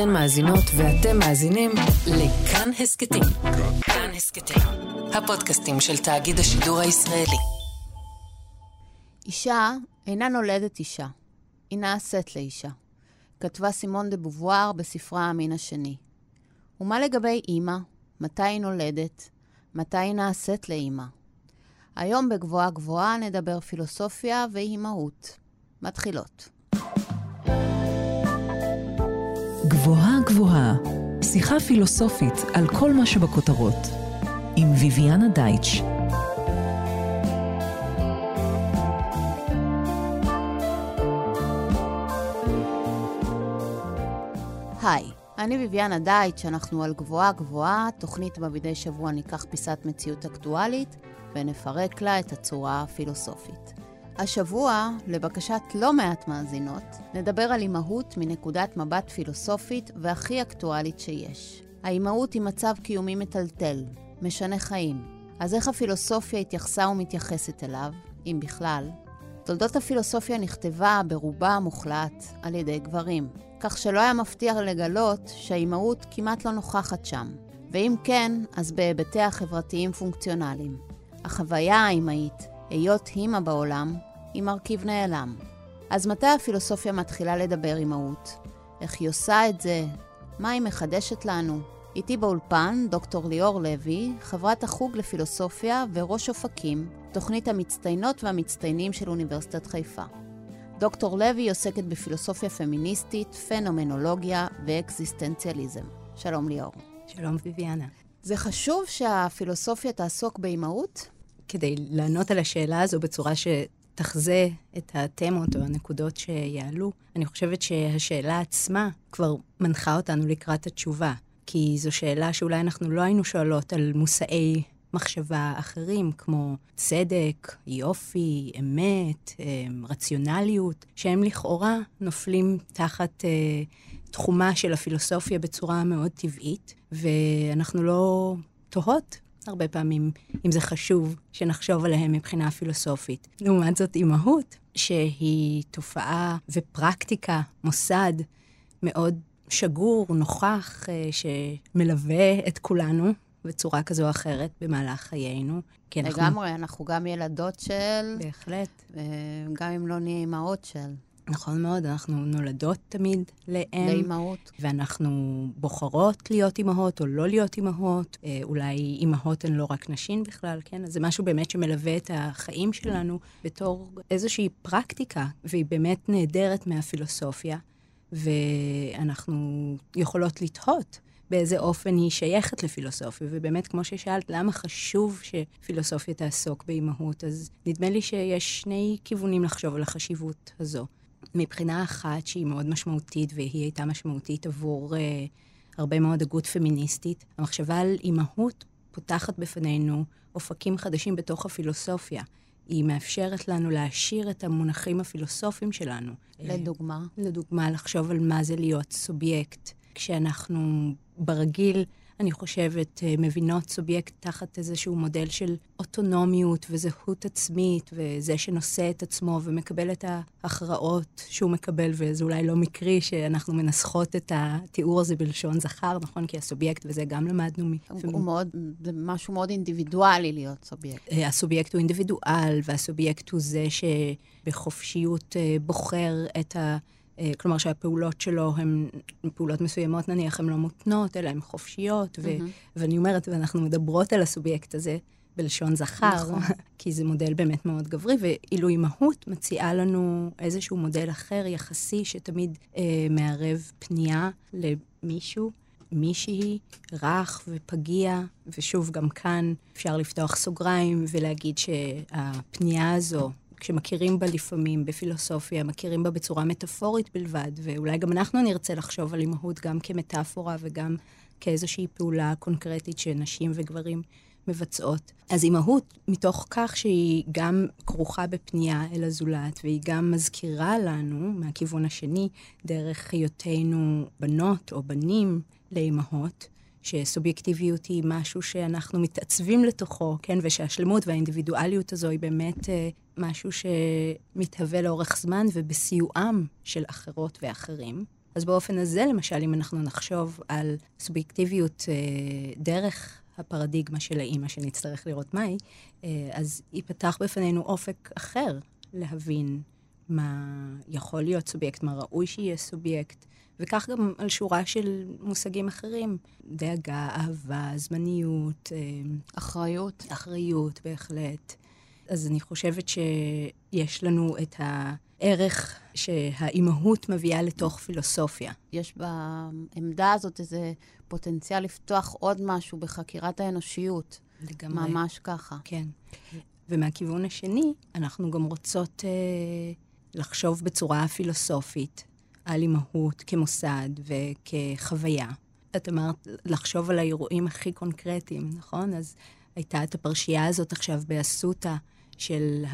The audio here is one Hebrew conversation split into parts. אתן מאזינות ואתם מאזינים לכאן הסקטים. כאן הסקטים, הפודקאסטים של תאגיד השידור הישראלי. אישה אינה נולדת אישה, היא נעשית לאישה. כתבה סימון דה בובואר בספרה המין השני. ומה לגבי אימא? מתי היא נולדת? מתי היא נעשית לאימא? היום בגבוהה גבוהה נדבר פילוסופיה ואימהות. מתחילות. גבוהה גבוהה, שיחה פילוסופית על כל מה שבכותרות, עם ויויאנה דייטש. היי, אני ויויאנה דייטש, אנחנו על גבוהה גבוהה, תוכנית במדי שבוע ניקח פיסת מציאות אקטואלית ונפרק לה את הצורה הפילוסופית. השבוע, לבקשת לא מעט מאזינות, נדבר על אימהות מנקודת מבט פילוסופית והכי אקטואלית שיש. האימהות היא מצב קיומי מטלטל, משנה חיים. אז איך הפילוסופיה התייחסה ומתייחסת אליו, אם בכלל? תולדות הפילוסופיה נכתבה ברובה המוחלט על ידי גברים, כך שלא היה מפתיע לגלות שהאימהות כמעט לא נוכחת שם. ואם כן, אז בהיבטיה החברתיים פונקציונליים. החוויה האימהית, היות אימא בעולם, היא מרכיב נעלם. אז מתי הפילוסופיה מתחילה לדבר אימהות? איך היא עושה את זה? מה היא מחדשת לנו? איתי באולפן דוקטור ליאור לוי, חברת החוג לפילוסופיה וראש אופקים, תוכנית המצטיינות והמצטיינים של אוניברסיטת חיפה. דוקטור לוי עוסקת בפילוסופיה פמיניסטית, פנומנולוגיה ואקזיסטנציאליזם. שלום ליאור. שלום ויויאנה. זה חשוב שהפילוסופיה תעסוק באימהות? כדי לענות על השאלה הזו בצורה שתחזה את התמות או הנקודות שיעלו, אני חושבת שהשאלה עצמה כבר מנחה אותנו לקראת התשובה, כי זו שאלה שאולי אנחנו לא היינו שואלות על מושאי מחשבה אחרים, כמו צדק, יופי, אמת, רציונליות, שהם לכאורה נופלים תחת תחומה של הפילוסופיה בצורה מאוד טבעית, ואנחנו לא תוהות. הרבה פעמים, אם זה חשוב, שנחשוב עליהם מבחינה פילוסופית. לעומת זאת, אימהות, שהיא תופעה ופרקטיקה, מוסד מאוד שגור, נוכח, שמלווה את כולנו בצורה כזו או אחרת במהלך חיינו. לגמרי, אנחנו גם ילדות של... בהחלט. גם אם לא נהיה אימהות של... נכון מאוד, אנחנו נולדות תמיד לאם. לאימהות. ואנחנו בוחרות להיות אימהות או לא להיות אימהות. אולי אימהות הן לא רק נשים בכלל, כן? אז זה משהו באמת שמלווה את החיים שלנו בתור איזושהי פרקטיקה, והיא באמת נהדרת מהפילוסופיה, ואנחנו יכולות לתהות באיזה אופן היא שייכת לפילוסופיה, ובאמת כמו ששאלת, למה חשוב שפילוסופיה תעסוק באימהות? אז נדמה לי שיש שני כיוונים לחשוב על החשיבות הזו. מבחינה אחת שהיא מאוד משמעותית, והיא הייתה משמעותית עבור הרבה מאוד הגות פמיניסטית, המחשבה על אימהות פותחת בפנינו אופקים חדשים בתוך הפילוסופיה. היא מאפשרת לנו להשאיר את המונחים הפילוסופיים שלנו. לדוגמה? לדוגמה, לחשוב על מה זה להיות סובייקט. כשאנחנו ברגיל, אני חושבת, מבינות סובייקט תחת איזשהו מודל של אוטונומיות וזהות עצמית, וזה שנושא את עצמו ומקבל את ההכרעות שהוא מקבל, וזה אולי לא מקרי שאנחנו מנסחות את התיאור הזה בלשון זכר, נכון? כי הסובייקט, וזה גם למדנו... זה משהו מאוד אינדיבידואלי להיות סובייקט. הסובייקט הוא אינדיבידואל, והסובייקט הוא זה שבחופשיות בוחר את ה... כלומר שהפעולות שלו הן פעולות מסוימות, נניח, הן לא מותנות, אלא הן חופשיות, ואני אומרת, ואנחנו מדברות על הסובייקט הזה בלשון זכר, כי זה מודל באמת מאוד גברי, ואילו אימהות מציעה לנו איזשהו מודל אחר יחסי, שתמיד מערב פנייה למישהו, מישהי, רך ופגיע, ושוב גם כאן אפשר לפתוח סוגריים ולהגיד שהפנייה הזו, כשמכירים בה לפעמים בפילוסופיה, מכירים בה בצורה מטאפורית בלבד, ואולי גם אנחנו נרצה לחשוב על אימהות גם כמטאפורה וגם כאיזושהי פעולה קונקרטית שנשים וגברים מבצעות. אז אימהות, מתוך כך שהיא גם כרוכה בפנייה אל הזולת, והיא גם מזכירה לנו, מהכיוון השני, דרך היותנו בנות או בנים לאימהות, שסובייקטיביות היא משהו שאנחנו מתעצבים לתוכו, כן? ושהשלמות והאינדיבידואליות הזו היא באמת משהו שמתהווה לאורך זמן ובסיועם של אחרות ואחרים. אז באופן הזה, למשל, אם אנחנו נחשוב על סובייקטיביות דרך הפרדיגמה של האמא, שנצטרך לראות מהי, אז ייפתח בפנינו אופק אחר להבין מה יכול להיות סובייקט, מה ראוי שיהיה סובייקט, וכך גם על שורה של מושגים אחרים. דאגה, אהבה, זמניות. אחריות. אחריות, בהחלט. אז אני חושבת שיש לנו את הערך שהאימהות מביאה לתוך פילוסופיה. יש בעמדה הזאת איזה פוטנציאל לפתוח עוד משהו בחקירת האנושיות. לגמרי. ממש ככה. כן. ומהכיוון השני, אנחנו גם רוצות לחשוב בצורה פילוסופית על אימהות כמוסד וכחוויה. את אמרת לחשוב על האירועים הכי קונקרטיים, נכון? אז הייתה את הפרשייה הזאת עכשיו באסותא של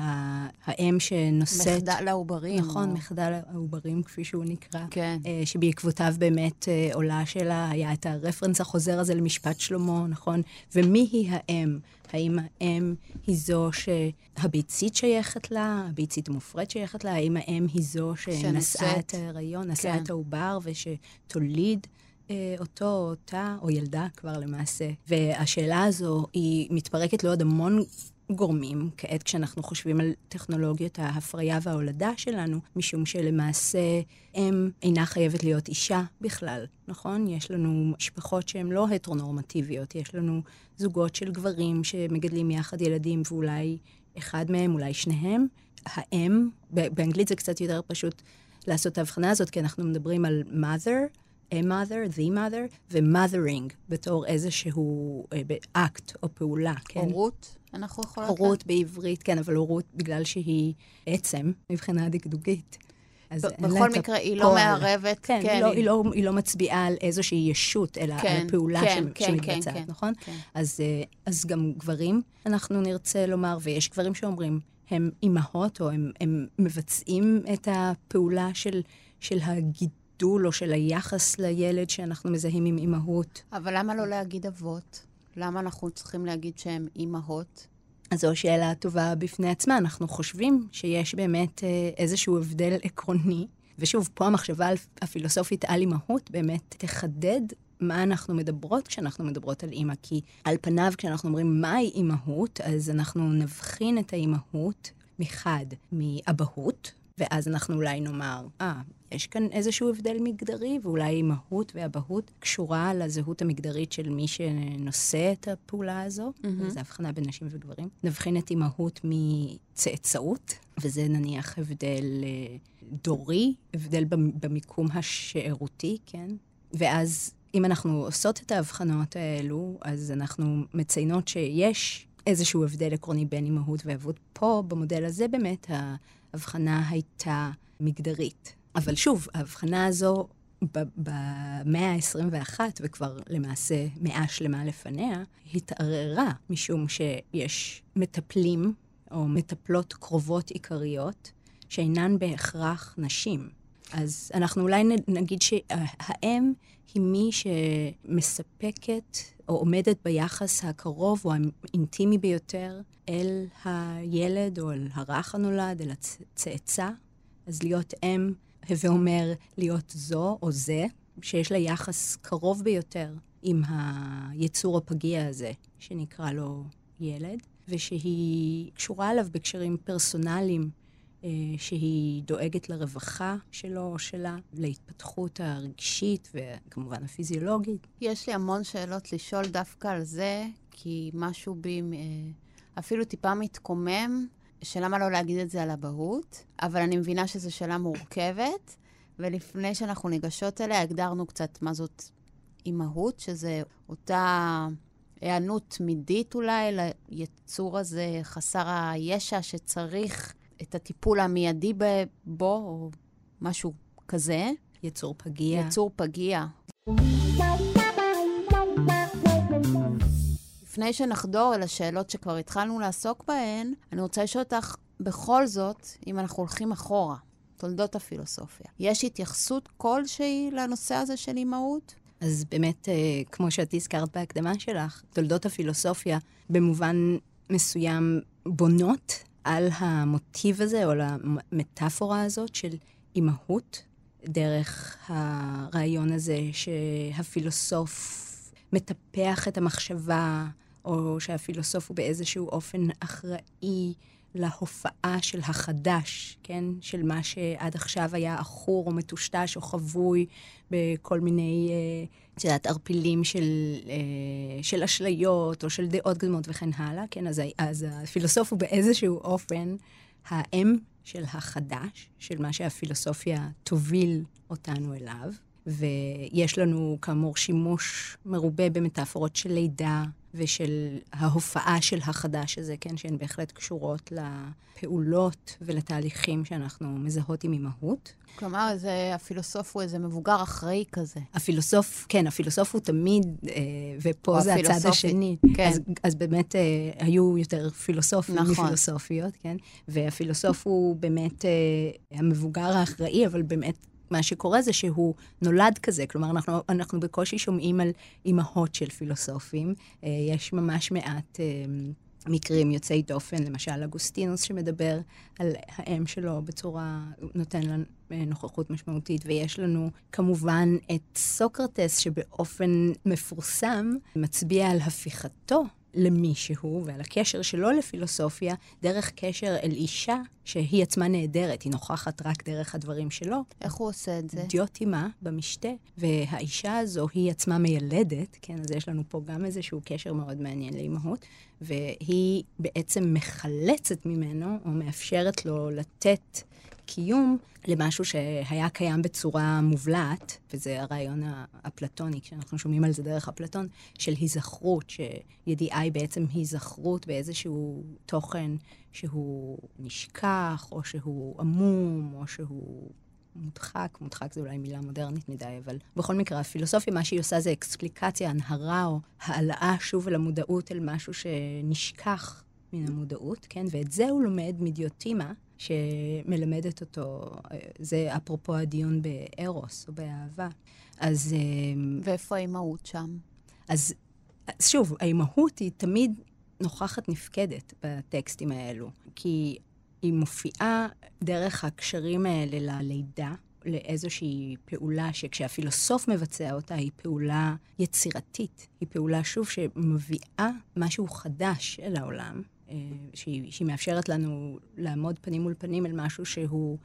האם שנושאת... מחדל העוברים. נכון, או... מחדל העוברים, כפי שהוא נקרא. כן. שבעקבותיו באמת עולה שלה, היה את הרפרנס החוזר הזה למשפט שלמה, נכון? ומי היא האם? האם האם היא זו שהביצית שייכת לה, הביצית המופרית שייכת לה, האם האם היא זו שנשאה את ההיריון, נשאה את העובר ושתוליד אותו או אותה, או ילדה כבר למעשה. והשאלה הזו היא מתפרקת לעוד המון גורמים, כעת כשאנחנו חושבים על טכנולוגיות ההפריה וההולדה שלנו, משום שלמעשה הם אינה חייבת להיות אישה בכלל, נכון? יש לנו משפחות שהן לא הטרונורמטיביות, יש לנו זוגות של גברים שמגדלים יחד ילדים, ואולי אחד מהם, אולי שניהם, האם, באנגלית זה קצת יותר פשוט לעשות את ההבחנה הזאת, כי אנחנו מדברים על mother, a mother, the mother, ו-mothering, בתור איזשהו אקט או פעולה, כן? הורות. אנחנו יכולות... הורות בעברית, כן, אבל הורות בגלל שהיא עצם, מבחינה דקדוגית. בכל מקרה, היא לא מערבת, כן. היא לא מצביעה על איזושהי ישות, אלא על פעולה שמתבצעת, נכון? אז גם גברים, אנחנו נרצה לומר, ויש גברים שאומרים, הם אימהות, או הם מבצעים את הפעולה של הגידול, או של היחס לילד שאנחנו מזהים עם אימהות. אבל למה לא להגיד אבות? למה אנחנו צריכים להגיד שהן אימהות? אז זו שאלה טובה בפני עצמה. אנחנו חושבים שיש באמת איזשהו הבדל עקרוני. ושוב, פה המחשבה הפילוסופית על אימהות באמת תחדד מה אנחנו מדברות כשאנחנו מדברות על אימא. כי על פניו, כשאנחנו אומרים מהי אימהות, אז אנחנו נבחין את האימהות מחד מאבהות, ואז אנחנו אולי נאמר, יש כאן איזשהו הבדל מגדרי, ואולי אימהות ואבהות קשורה לזהות המגדרית של מי שנושא את הפעולה הזו, וזו הבחנה בין נשים וגברים. נבחין את אימהות מצאצאות, וזה נניח הבדל דורי, הבדל במיקום השערותי, כן? ואז אם אנחנו עושות את ההבחנות האלו, אז אנחנו מציינות שיש איזשהו הבדל עקרוני בין אימהות ואבות. פה, במודל הזה באמת, ההבחנה הייתה מגדרית. אבל שוב, ההבחנה הזו במאה ה-21, וכבר למעשה 100 שלמה לפניה, התערערה משום שיש מטפלים או מטפלות קרובות עיקריות שאינן בהכרח נשים. אז אנחנו אולי נגיד שהאם היא מי שמספקת או עומדת ביחס הקרוב או האינטימי ביותר אל הילד או אל הרך הנולד, אל הצאצא. אז להיות אם הווה אומר להיות זו או זה, שיש לה יחס קרוב ביותר עם היצור הפגיע הזה, שנקרא לו ילד, ושהיא קשורה עליו בקשרים פרסונליים, שהיא דואגת לרווחה שלו או שלה, להתפתחות הרגשית וכמובן הפיזיולוגית. יש לי המון שאלות לשאול דווקא על זה, כי משהו בי אפילו טיפה מתקומם, שלמה לא להגיד את זה על הבהות, אבל אני מבינה שזו שאלה מורכבת, ולפני שאנחנו ניגשות אליה, הגדרנו קצת מה זאת אימהות, שזה אותה הענות תמידית אולי, ליצור הזה חסר הישע שצריך את הטיפול המיידי בו, או משהו כזה. יצור פגיע. יצור פגיע. לפני שנחדור אל השאלות שכבר התחלנו לעסוק בהן, אני רוצה לשאול אותך בכל זאת, אם אנחנו הולכים אחורה, תולדות הפילוסופיה. יש התייחסות כלשהי לנושא הזה של אימהות? אז באמת, כמו שאת הזכרת בהקדמה שלך, תולדות הפילוסופיה במובן מסוים בונות על המוטיב הזה, או למטאפורה הזאת של אימהות, דרך הרעיון הזה שהפילוסוף מטפח את המחשבה, או שהפילוסוף הוא באיזשהו אופן אחראי להופעה של החדש, כן? של מה שעד עכשיו היה אחור או מטושטש או חבוי בכל מיני ערפילים של אשליות או של דעות קדומות וכן הלאה, כן? אז הפילוסוף הוא באיזשהו אופן האם של החדש, של מה שהפילוסופיה תוביל אותנו אליו. ויש לנו כאמור שימוש מרובה במטאפורות של לידה ושל ההופעה של החדש הזה, כן, שהן בהחלט קשורות לפעולות ולתהליכים שאנחנו מזהות עם אימהות. כלומר, הפילוסוף הוא איזה מבוגר אחראי כזה. הפילוסוף, כן, הפילוסוף הוא תמיד, ופה זה הצד השני. כן. אז באמת היו יותר פילוסופים מפילוסופיות, כן? והפילוסוף הוא באמת המבוגר האחראי, אבל באמת, מה שקורה זה שהוא נולד כזה, כלומר, אנחנו בקושי שומעים על אימהות של פילוסופים. יש ממש מעט מקרים יוצאי דופן, למשל אוגוסטינוס שמדבר על האם שלו בצורה, נותן לנו נוכחות משמעותית, ויש לנו כמובן את סוקרטס שבאופן מפורסם מצביע על הפיכתו למישהו ועל הקשר שלו לפילוסופיה דרך קשר אל אישה שהיא עצמה נהדרת, היא נוכחת רק דרך הדברים שלו. איך הוא עושה את זה? דיוטימה במשתה, והאישה הזו היא עצמה מילדת, כן, אז יש לנו פה גם איזשהו קשר מאוד מעניין לאימהות, והיא בעצם מחלצת ממנו או מאפשרת לו לתת קיום למשהו שהיה קיים בצורה מובלעת, וזה הרעיון הפלטוני, כשאנחנו שומעים על זה דרך אפלטון, של היזכרות, שידיעה היא בעצם היזכרות באיזשהו תוכן שהוא נשכח, או שהוא עמום, או שהוא מודחק. מודחק זה אולי מילה מודרנית מדי, אבל בכל מקרה, הפילוסופיה, מה שהיא עושה זה אקספליקציה, הנהרה, או העלאה שוב אל המודעות, אל משהו שנשכח מן המודעות, כן? ואת זה הוא לומד מדיוטימה, שמלמדת אותו, זה אפרופו הדיון בארוס או באהבה. אז ואיפה האימהות שם? אז שוב, האימהות היא תמיד נוכחת נפקדת בטקסטים האלו, כי היא מופיעה דרך הקשרים האלה ללידה, לאיזושהי פעולה שכשהפילוסוף מבצע אותה, היא פעולה יצירתית, היא פעולה שוב שמביאה משהו חדש אל העולם, שהיא מאפשרת לנו לעמוד פנים מול פנים אל משהו שהוא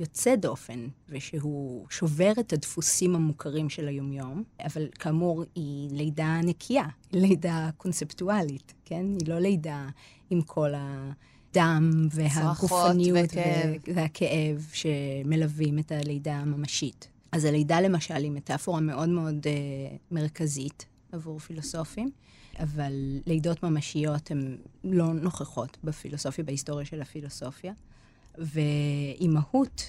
יוצא דופן, ושהוא שובר את הדפוסים המוכרים של היומיום, אבל כאמור היא לידה נקייה, לידה קונספטואלית, כן? היא לא לידה עם כל הדם והגופניות והכאב שמלווים את הלידה הממשית. אז הלידה למשל היא מטאפורה מאוד מאוד מרכזית עבור פילוסופים, אבל לידות ממשיות הן לא נוכחות בפילוסופיה, בהיסטוריה של הפילוסופיה. ואימהות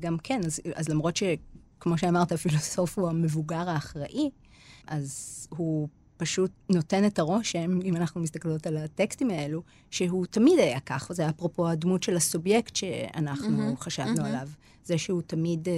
גם כן, אז למרות שכמו שאמרת, הפילוסוף הוא המבוגר האחראי, אז הוא פשוט נותן את הרושם, אם אנחנו מסתכלות על הטקסטים האלו, שהוא תמיד היה כך, זה אפרופו הדמות של הסובייקט שאנחנו חשבנו עליו. זה שהוא תמיד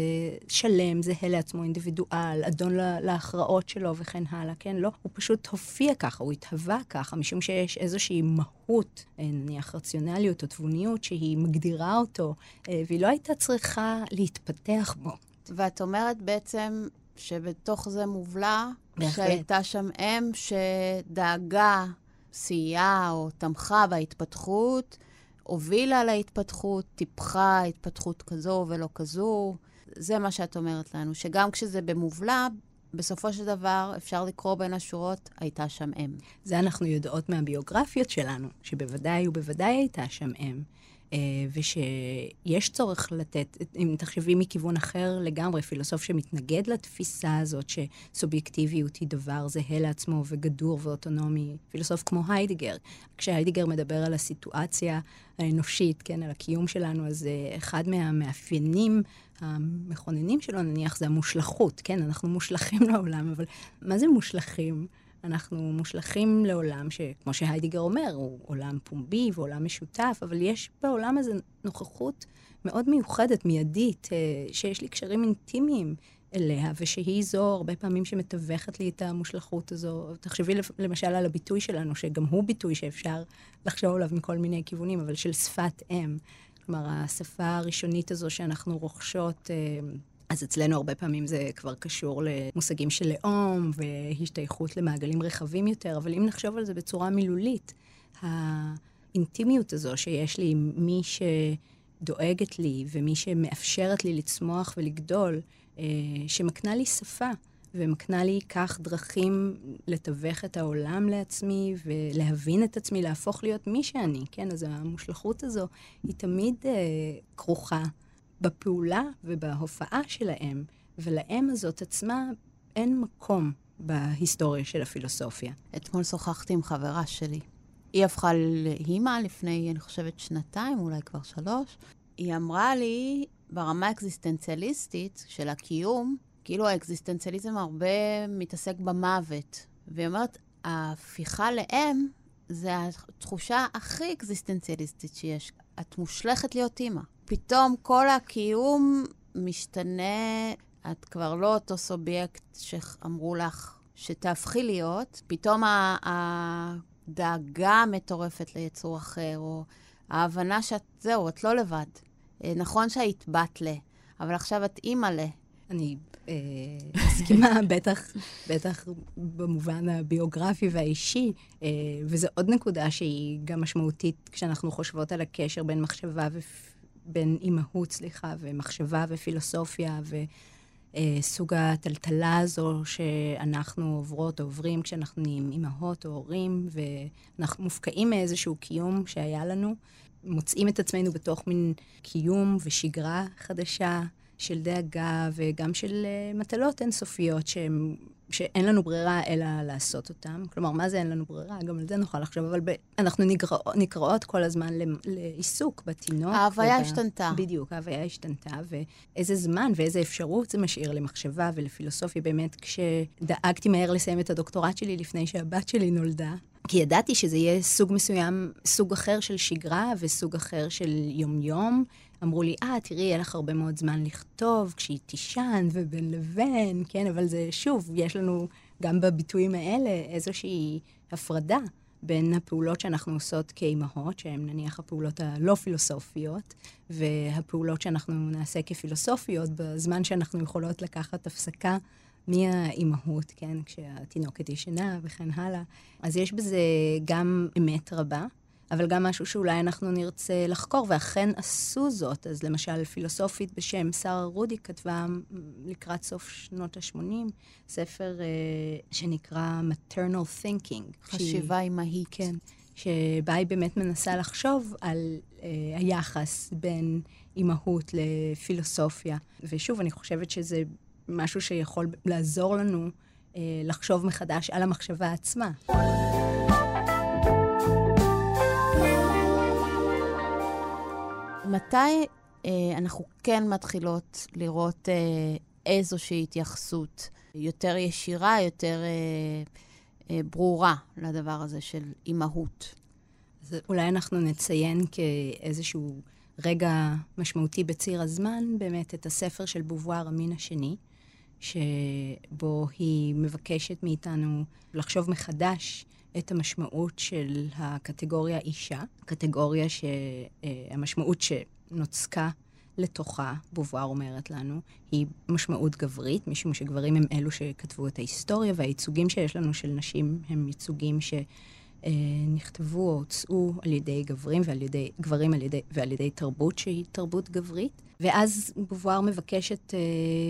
שלם, זהה לעצמו אינדיבידואל, אדון להכרעות שלו וכן הלאה, כן? לא, הוא פשוט הופיע ככה, הוא התהווה ככה, משום שיש איזושהי מהות, נניח רציונליות או תבוניות, שהיא מגדירה אותו, והיא לא הייתה צריכה להתפתח בו. ואת אומרת בעצם שבתוך זה מובלע, שהייתה שם אם שדאגה, סייעה או תמכה בהתפתחות, הובילה להתפתחות, טיפחה התפתחות כזו ולא כזו. זה מה שאת אומרת לנו, שגם כשזה במובלע, בסופו של דבר אפשר לקרוא בין השורות, הייתה שם אם. זה אנחנו יודעות מהביוגרפיות שלנו, שבוודאי ובוודאי הייתה שם אם. ושיש צורך לתת, אם תחשבי מכיוון אחר לגמרי, פילוסוף שמתנגד לתפיסה הזאת שסובייקטיביות היא דבר זהה לעצמו וגדור ואוטונומי, פילוסוף כמו היידגר. כשהיידגר מדבר על הסיטואציה האנושית, כן, על הקיום שלנו, אז אחד מהמאפיינים המכוננים שלו, נניח, זה המושלכות, כן, אנחנו מושלכים לעולם, אבל מה זה מושלכים? אנחנו מושלכים לעולם שכמו שהיידגר אומר, הוא עולם פומבי ועולם משותף, אבל יש בעולם הזה נוכחות מאוד מיוחדת, מיידית, שיש לי קשרים אינטימיים אליה, ושהיא זו הרבה פעמים שמתווכת לי את המושלכות הזו. תחשבי למשל על הביטוי שלנו, שגם הוא ביטוי שאפשר לחשוב עליו מכל מיני כיוונים, אבל של שפת אם. כלומר, השפה הראשונית הזו שאנחנו רוכשות אז אצלנו הרבה פעמים זה כבר קשור למושגים של לאום והשתייכות למעגלים רחבים יותר, אבל אם נחשוב על זה בצורה מילולית, האינטימיות הזו שיש לי עם מי שדואגת לי ומי שמאפשרת לי לצמוח ולגדול, שמקנה לי שפה ומקנה לי כך דרכים לתווך את העולם לעצמי ולהבין את עצמי, להפוך להיות מי שאני, כן? אז המושלכות הזו היא תמיד כרוכה בפעולה ובהופעה שלהם, ולהם הזאת עצמה אין מקום בהיסטוריה של הפילוסופיה. אתמול שוחחתי עם חברה שלי. היא הפכה לאמא לפני, אני חושבת, 2, אולי כבר 3. היא אמרה לי, ברמה האקזיסטנציאליסטית של הקיום, כאילו האקזיסטנציאליזם הרבה מתעסק במוות. והיא אומרת, ההפיכה לאם זה התחושה הכי אקזיסטנציאליסטית שיש. את מושלכת להיות אמא. פתאום כל הקיום משתנה, את כבר לא אותו סובייקט שאמרו לך שתהפכי להיות, פתאום הדאגה מטורפת ליצור אחר, או ההבנה שאת זהו, את לא לבד. נכון שהיית בת לה, אבל עכשיו את אימא לה. אני מסכימה, בטח במובן הביוגרפי והאישי, וזו עוד נקודה שהיא גם משמעותית כשאנחנו חושבות על הקשר בין מחשבה בין אימהות, ומחשבה ופילוסופיה, וסוג הטלטלה הזו שאנחנו עוברות או עוברים כשאנחנו נהיים אימהות או הורים, ואנחנו מופקעים מאיזשהו קיום שהיה לנו, מוצאים את עצמנו בתוך מין קיום ושגרה חדשה של דאגה, וגם של מטלות אינסופיות שאין לנו ברירה אלא לעשות אותם. כלומר, מה זה אין לנו ברירה? גם על זה נוכל לחשוב, אבל אנחנו נקראות כל הזמן לעיסוק בתינוק. ההוויה השתנתה. בדיוק, ההוויה השתנתה, ואיזה זמן ואיזה אפשרות זה משאיר למחשבה ולפילוסופיה. באמת, כשדאגתי מהר לסיים את הדוקטורט שלי לפני שהבת שלי נולדה, כי ידעתי שזה יהיה סוג מסוים, סוג אחר של שגרה וסוג אחר של יומיום. אמרו לי, תראי, יהיה לך הרבה מאוד זמן לכתוב כשהיא תישן ובין לבין, כן, אבל זה שוב, יש לנו גם בביטויים האלה איזושהי הפרדה בין הפעולות שאנחנו עושות כאימהות, שהן נניח הפעולות הלא פילוסופיות, והפעולות שאנחנו נעשה כפילוסופיות בזמן שאנחנו יכולות לקחת הפסקה מהאימהות, כן, כשהתינוקת ישנה וכן הלאה. אז יש בזה גם אמת רבה, אבל גם משהו שאולי אנחנו נרצה לחקור, ואכן עשו זאת. אז למשל, פילוסופית בשם שרה רודיק כתבה לקראת סוף שנות ה-80, ספר שנקרא Maternal Thinking. חשיבה אימהית. כן, שבה היא באמת מנסה לחשוב על היחס בין אימהות לפילוסופיה. ושוב, אני חושבת שזה משהו שיכול לעזור לנו לחשוב מחדש על המחשבה עצמה. מתי אנחנו כן מתחילות לראות איזושהי התייחסות יותר ישירה, יותר ברורה לדבר הזה של אימהות? אז אולי אנחנו נציין כאיזשהו רגע משמעותי בציר הזמן, באמת את הספר של בובואר המין השני, שבו היא מבקשת מאיתנו לחשוב מחדש את המשמעות של הקטגוריה אישה, קטגוריה שהמשמעות שנוצקה לתוכה, בובואר אומרת לנו, היא משמעות גברית, משום שגברים הם אלו שכתבו את ההיסטוריה, והייצוגים שיש לנו של נשים הם ייצוגים שנכתבו או הוצאו על ידי גברים ועל ידי תרבות שהיא תרבות גברית. ואז בובואר מבקשת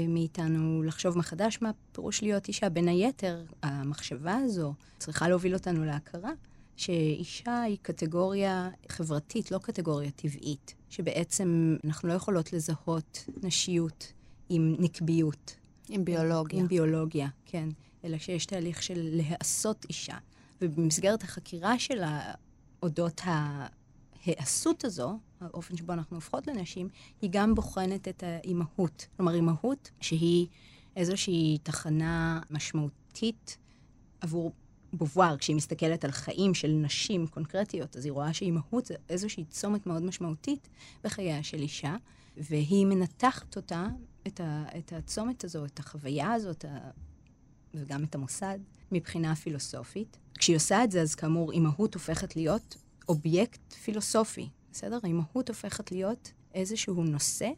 מאיתנו לחשוב מחדש מה פירוש להיות אישה. בין היתר, המחשבה הזו צריכה להוביל אותנו להכרה שאישה היא קטגוריה חברתית, לא קטגוריה טבעית, שבעצם אנחנו לא יכולות לזהות נשיות עם נקביות. עם ביולוגיה. עם ביולוגיה, כן. אלא שיש תהליך של להעשות אישה. ובמסגרת החקירה של אודות ההעשות הזו, האופן שבו אנחנו הופכות לנשים, היא גם בוחנת את האימהות. כלומר, אימהות שהיא איזושהי תחנה משמעותית עבור בובואר, כשהיא מסתכלת על חיים של נשים קונקרטיות, אז היא רואה שאימהות זה איזושהי צומת מאוד משמעותית בחייה של אישה, והיא מנתחת אותה, את הצומת הזו, את החוויה הזאת, וגם את המוסד, מבחינה פילוסופית. כשהיא עושה את זה, אז כאמור, אימהות הופכת להיות אובייקט פילוסופי. בסדר? האימהות הופכת להיות איזשהו נושא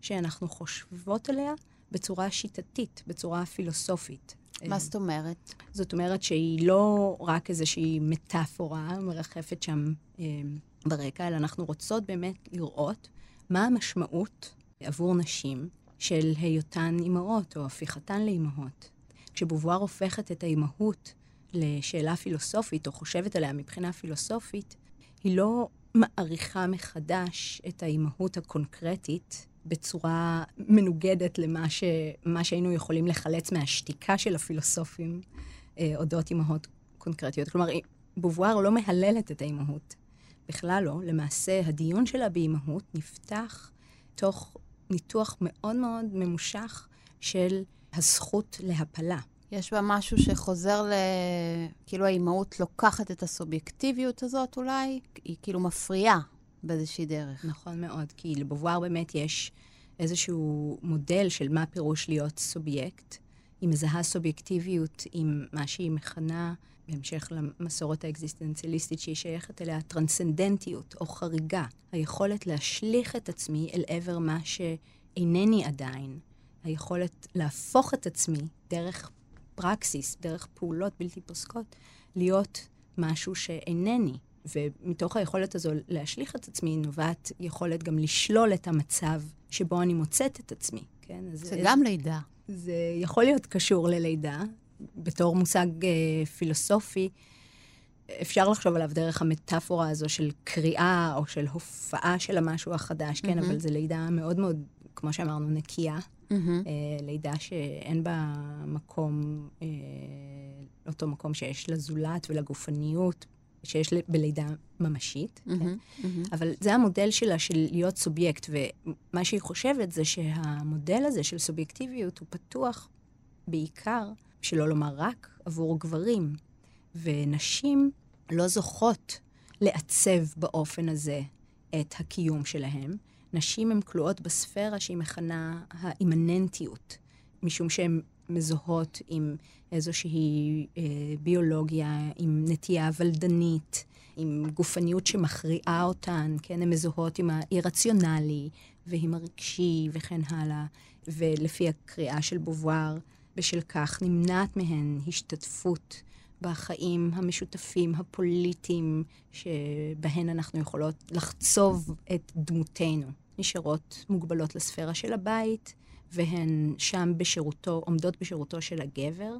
שאנחנו חושבות עליה בצורה שיטתית, בצורה פילוסופית. מה זאת אומרת? זאת אומרת שהיא לא רק איזושהי מטאפורה מרחפת שם ברקע, אלא אנחנו רוצות באמת לראות מה המשמעות עבור נשים של היותן אימהות או הפיכתן לאימהות. כשבובואר הופכת את האימהות לשאלה פילוסופית או חושבת עליה מבחינה פילוסופית, היא לא מעריכה מחדש את האימהות הקונקרטית בצורה מנוגדת למה שהיינו יכולים לחלץ מהשתיקה של הפילוסופים אודות אימהות קונקרטיות. כלומר, בובואר לא מהללת את האימהות. בכלל לא. למעשה, הדיון שלה באימהות נפתח תוך ניתוח מאוד מאוד ממושך של הזכות להפלה. יש בה משהו שחוזר כאילו האימהות לוקחת את הסובייקטיביות הזאת אולי, היא כאילו מפריעה באיזושהי דרך. נכון מאוד, כי לבובואר באמת יש איזשהו מודל של מה פירוש להיות סובייקט. היא מזהה סובייקטיביות עם מה שהיא מכנה, בהמשך למסורת האקזיסטנציאליסטית שהיא שייכת אליה, טרנסנדנטיות או חריגה, היכולת להשליך את עצמי אל עבר מה שאינני עדיין, היכולת להפוך את עצמי דרך פרקסיס, דרך פעולות בלתי פוסקות, להיות משהו שאינני. ומתוך היכולת הזו להשליך את עצמי נובעת יכולת גם לשלול את המצב שבו אני מוצאת את עצמי. כן? זה גם לידה. זה יכול להיות קשור ללידה. בתור מושג פילוסופי, אפשר לחשוב עליו דרך המטאפורה הזו של קריאה או של הופעה של המשהו החדש, כן? אבל זה לידה מאוד מאוד, כמו שאמרנו, נקייה. לידה שאין בה מקום, אותו מקום שיש לזולת ולגופניות, שיש בלידה ממשית. אבל זה המודל שלה של להיות סובייקט, ומה שהיא חושבת זה שהמודל הזה של סובייקטיביות הוא פתוח בעיקר, שלא לומר רק, עבור גברים. ונשים לא זוכות לעצב באופן הזה את הקיום שלהם. נשים הן כלואות בספירה שהיא מכנה האימננטיות, משום שהן מזוהות עם איזושהי ביולוגיה, עם נטייה ולדנית, עם גופניות שמכריעה אותן, כן? הן מזוהות עם האירציונלי ועם הרגשי וכן הלאה, ולפי הקריאה של בובואר, בשל כך נמנעת מהן השתתפות בחיים המשותפים, הפוליטיים, שבהן אנחנו יכולות לחצוב את דמותנו. נשארות מוגבלות לספירה של הבית, והן שם בשירותו, עומדות בשירותו של הגבר,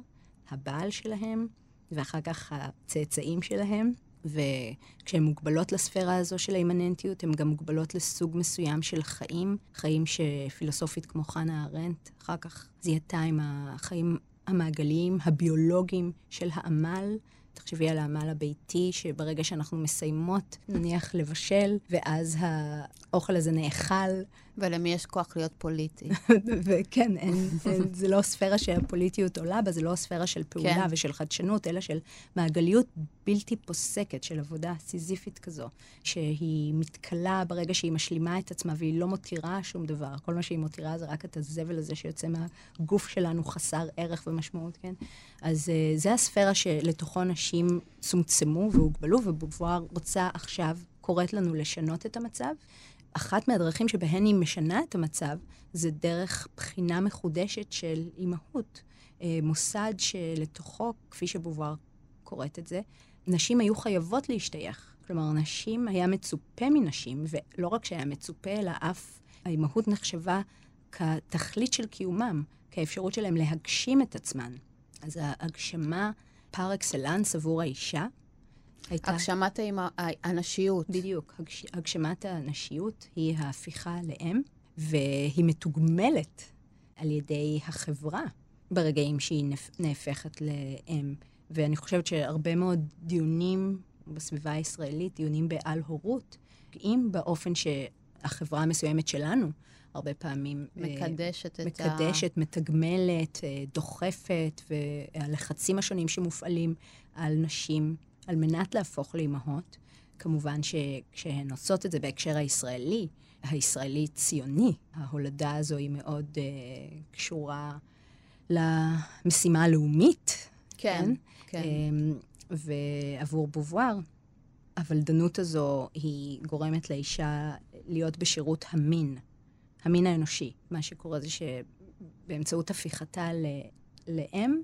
הבעל שלהם, ואחר כך הצאצאים שלהם. וכשהן מוגבלות לספירה הזו של האימננטיות, הן גם מוגבלות לסוג מסוים של חיים, חיים שפילוסופית כמו חנה ארנדט, אחר כך זיהתה עם החיים המעגליים, הביולוגיים של העמל. תחשבי על העמל הביתי, שברגע שאנחנו מסיימות, נניח לבשל, ואז האוכל הזה נאכל. ולמי יש כוח להיות פוליטי? וכן, זה לא ספירה שהפוליטיות עולה בה, זה לא ספירה של פעולה ושל חדשנות, אלא של מעגליות בלתי פוסקת, של עבודה סיזיפית כזו, שהיא מתקלה ברגע שהיא משלימה את עצמה, והיא לא מותירה שום דבר. כל מה שהיא מותירה זה רק את הזבל הזה שיוצא מהגוף שלנו, חסר ערך ומשמעות, כן? אז זה הספירה שלתוכו נשים צומצמו והוגבלו, ובובואר רוצה עכשיו, קוראת לנו לשנות את המצב. אחת מהדרכים שבהן היא משנה את המצב, זה דרך בחינה מחודשת של אימהות. מוסד שלתוכו, כפי שבובואר קוראת את זה, נשים היו חייבות להשתייך. כלומר, נשים היה מצופה מנשים, ולא רק שהיה מצופה, אלא אף האימהות נחשבה כתכלית של קיומם, כאפשרות שלהם להגשים את עצמן. אז ההגשמה פר אקסלנס עבור האישה, הגשמת הנשיות. בדיוק, הגשמת הנשיות היא ההפיכה לאם, והיא מתוגמלת על ידי החברה ברגעים שהיא נהפכת לאם. ואני חושבת שהרבה מאוד דיונים בסביבה הישראלית, דיונים בעל הורות, אם באופן שהחברה המסוימת שלנו, הרבה פעמים מקדשת, מתגמלת, דוחפת, והלחצים השונים שמופעלים על נשים, על מנת להפוך לאימהות. כמובן שכשהן עושות את זה בהקשר הישראלי, הישראלי ציוני, ההולדה הזו היא מאוד קשורה למשימה הלאומית. כן, כן. ועבור בובואר, הוולדנות הזו היא גורמת לאישה להיות בשירות המין האנושי. מה שקורה זה באמצעות הפיכתה לאם,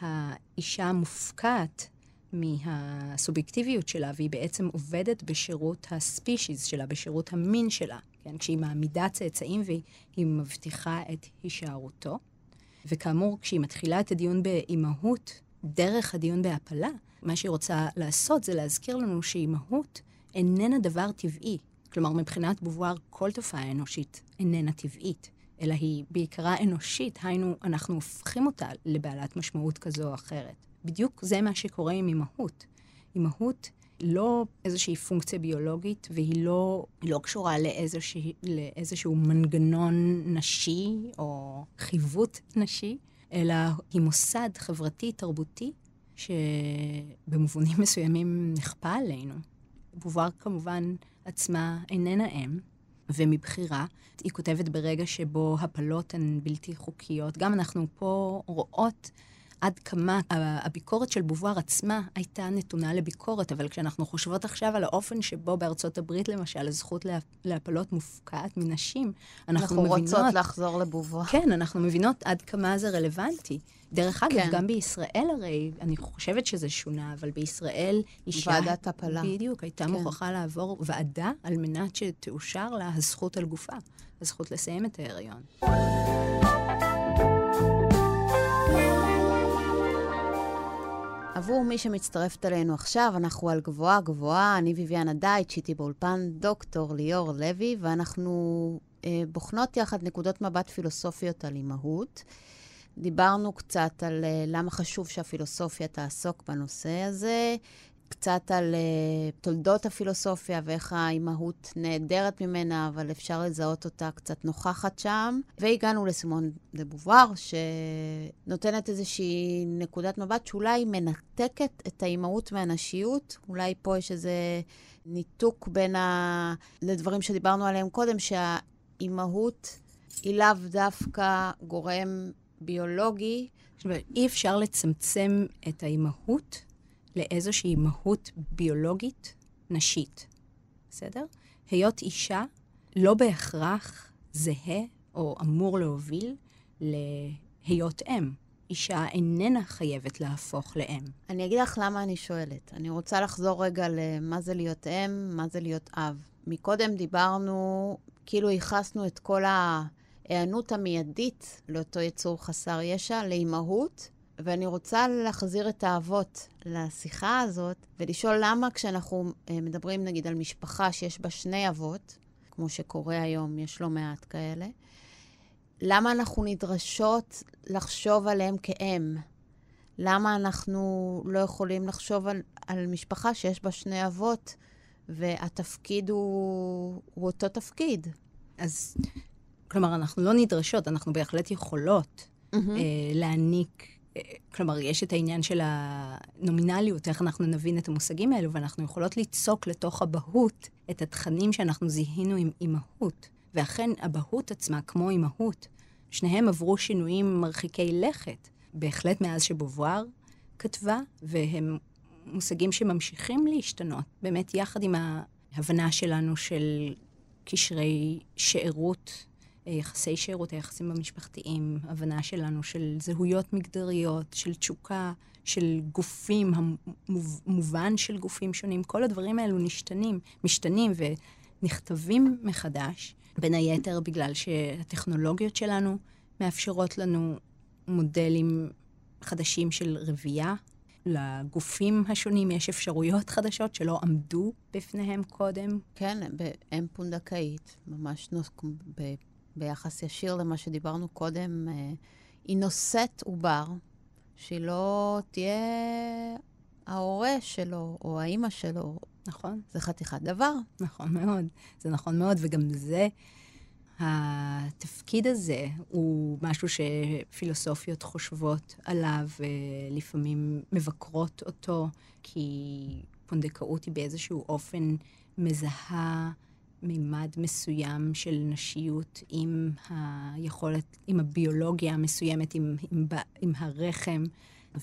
האישה המופקעת מהסובייקטיביות שלה, והיא בעצם עובדת בשירות הספישיז שלה, בשירות המין שלה, כן? כשהיא מעמידה צאצאים והיא מבטיחה את הישארותו. וכאמור, כשהיא מתחילה את הדיון באימהות, דרך הדיון בהפלה, מה שהיא רוצה לעשות זה להזכיר לנו שאימהות איננה דבר טבעי. כלומר, מבחינת בובואר, כל תופעה אנושית איננה טבעית, אלא היא בעיקרה אנושית, היינו, אנחנו הופכים אותה לבעלת משמעות כזו או אחרת. בדיוק זה מה שקורה עם אימהות. אימהות לא איזושהי פונקציה ביולוגית, והיא לא קשורה לאיזשהו מנגנון נשי או חיווט נשי, אלא היא מוסד חברתי, תרבותי, שבמובנים מסוימים נכפה עלינו. בובואר כמובן עצמה איננה אם, ומבחירה היא כותבת ברגע שבו הפלות הן בלתי חוקיות. גם אנחנו פה רואות עד כמה הביקורת של בובואר עצמה הייתה נתונה לביקורת, אבל כשאנחנו חושבות עכשיו על האופן שבו בארצות הברית למשל הזכות להפלות מופקעת מנשים, אנחנו מבינות, רוצות לחזור לבובואר. כן, אנחנו מבינות עד כמה זה רלוונטי. דרך אגב, כן. גם בישראל הרי, אני חושבת שזה שונה, אבל בישראל אישה... ועדת הפלה. בדיוק, הייתה כן. מוכרחה לעבור ועדה על מנת שתאושר לה הזכות על גופה, הזכות לסיים את ההיריון. עבור מי שמצטרפת אלינו עכשיו, אנחנו על גבוהה גבוהה, אני ויויאנה דייטש, איתי באולפן דוקטור ליאור לוי, ואנחנו בוחנות יחד נקודות מבט פילוסופיות על אימהות. דיברנו קצת על למה חשוב שהפילוסופיה תעסוק בנושא הזה, קצת על תולדות הפילוסופיה ואיך האימהות נהדרת ממנה, אבל אפשר לזהות אותה קצת נוכחת שם. והגענו לסימון דה בובואר, שנותנת איזושהי נקודת מבט שאולי מנתקת את האימהות מהנשיות. אולי פה יש איזה ניתוק בין לדברים שדיברנו עליהם קודם, שהאימהות היא לאו דווקא גורם ביולוגי. אי אפשר לצמצם את האימהות לאיזושהי מהות ביולוגית נשית. בסדר? היות אישה לא בהכרח זהה או אמור להוביל להיות אם. אישה איננה חייבת להפוך לאם. אני אגיד לך למה אני שואלת. אני רוצה לחזור רגע למה זה להיות אם, מה זה להיות אב. מקודם דיברנו, כאילו ייחסנו את כל הענות המיידית לאותו יצור חסר ישע, לאימהות, ואני רוצה להחזיר את האבות לשיחה הזאת, ולשאול למה כשאנחנו מדברים נגיד על משפחה שיש בה שני אבות, כמו שקורה היום, יש לא מעט כאלה, למה אנחנו נדרשות לחשוב עליהם כאם? למה אנחנו לא יכולים לחשוב על משפחה שיש בה שני אבות, והתפקיד הוא אותו תפקיד? אז, כלומר, אנחנו לא נדרשות, אנחנו בהחלט יכולות להעניק... כלומר, יש את העניין של הנומינליות, איך אנחנו נבין את המושגים האלו, ואנחנו יכולות ליצוק לתוך הבהות את התכנים שאנחנו זיהינו עם אימהות. ואכן, הבהות עצמה, כמו אימהות, שניהם עברו שינויים מרחיקי לכת, בהחלט מאז שבובואר כתבה, והם מושגים שממשיכים להשתנות, באמת יחד עם ההבנה שלנו של קשרי שאירות, יחסי שירות, היחסים במשפחתיים, הבנה שלנו של זהויות מגדריות, של תשוקה, של גופים, המובן של גופים שונים. כל הדברים האלו משתנים ונכתבים מחדש, בין היתר בגלל שהטכנולוגיות שלנו מאפשרות לנו מודלים חדשים של רבייה. לגופים השונים יש אפשרויות חדשות שלא עמדו בפניהם קודם. כן, הם פונדקאית, ממש ביחס ישיר למה שדיברנו קודם. היא נושאת עובר, שהיא לא תהיה ההורה שלו או האימא שלו. נכון. זה חתיכת דבר. נכון מאוד, זה נכון מאוד, וגם זה... התפקיד הזה הוא משהו שפילוסופיות חושבות עליו, לפעמים מבקרות אותו, כי פונדקאות היא באיזשהו אופן מזהה מימד מסוים של נשיות עם היכולת, עם הביולוגיה המסוימת, עם הרחם,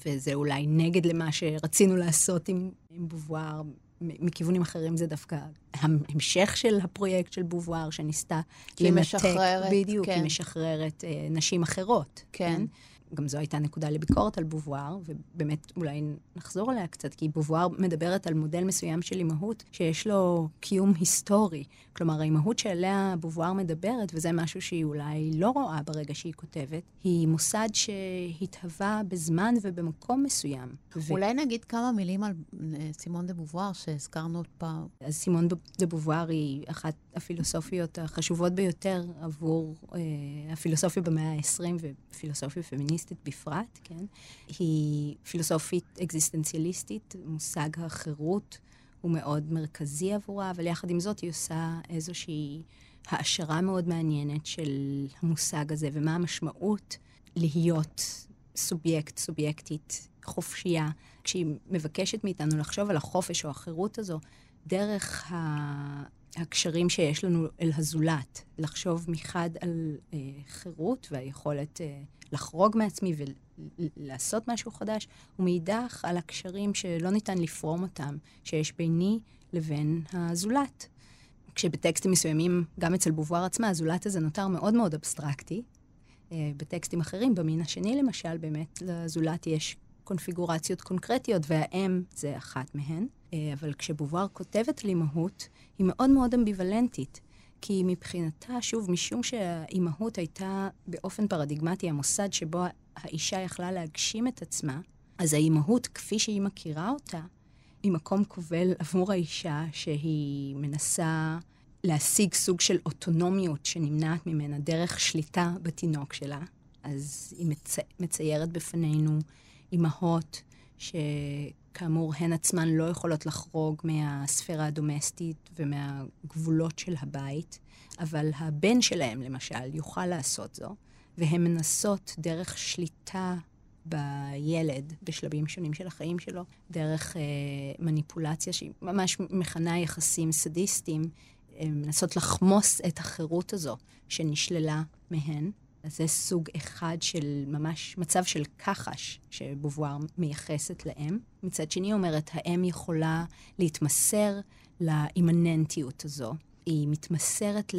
וזה אולי נגד למה שרצינו לעשות עם בובואר מכיוונים אחרים זה דווקא המשך של הפרויקט של בובואר, שניסתה למתק, בדיוק, היא משחררת נשים אחרות. כן. גם זו הייתה נקודה לביקורת על בובואר, ובאמת אולי נחזור עליה קצת, כי בובואר מדברת על מודל מסוים של אימהות, שיש לו קיום היסטורי. כלומר, האימהות שעליה בובואר מדברת, וזה משהו שהיא אולי לא רואה ברגע שהיא כותבת, היא מוסד שהתהווה בזמן ובמקום מסוים. אולי נגיד כמה מילים על סימון דה בובואר שהזכרנו עוד פעם. אז סימון דה בובואר היא אחת הפילוסופיות החשובות ביותר עבור הפילוסופיה במאה ה-20 ופילוסופיה פמיניסטית. בפרט, כן? היא פילוסופית אקזיסטנציאליסטית, מושג החירות הוא מאוד מרכזי עבורה, אבל יחד עם זאת היא עושה איזושהי העשרה מאוד מעניינת של המושג הזה, ומה המשמעות להיות סובייקט, סובייקטית, חופשייה, כשהיא מבקשת מאיתנו לחשוב על החופש או החירות הזו, דרך הקשרים שיש לנו אל הזולת, לחשוב מחד על חירות והיכולת לחרוג מעצמי ולעשות משהו חדש, ומאידך על הקשרים שלא ניתן לפרום אותם, שיש ביני לבין הזולת. כשבטקסטים מסוימים, גם אצל בובואר עצמה, הזולת הזה נותר מאוד מאוד אבסטרקטי. בטקסטים אחרים, במין השני למשל, באמת לזולת יש קונפיגורציות קונקרטיות, והאם זה אחת מהן. אבל כשבובואר כותבת על אימהות, היא מאוד מאוד אמביוולנטית, כי מבחינתה, שוב, משום שהאימהות הייתה באופן פרדיגמטי, המוסד שבו האישה יכלה להגשים את עצמה, אז האימהות, כפי שהיא מכירה אותה, היא מקום כובל עבור האישה שהיא מנסה להשיג סוג של אוטונומיות שנמנעת ממנה דרך שליטה בתינוק שלה. אז היא מציירת בפנינו אימהות שכאמור הן עצמן לא יכולות לחרוג מהספירה הדומסטית ומהגבולות של הבית, אבל הבן שלהם למשל יוכל לעשות זו, והן מנסות דרך שליטה בילד בשלבים שונים של החיים שלו, דרך מניפולציה שהיא ממש מכנה יחסים סדיסטיים, מנסות לחמוס את החירות הזו שנשללה מהן. אז זה סוג אחד של ממש מצב של כחש שבובואר מייחסת לאם. מצד שני אומרת, האם יכולה להתמסר לאימננטיות הזו. היא מתמסרת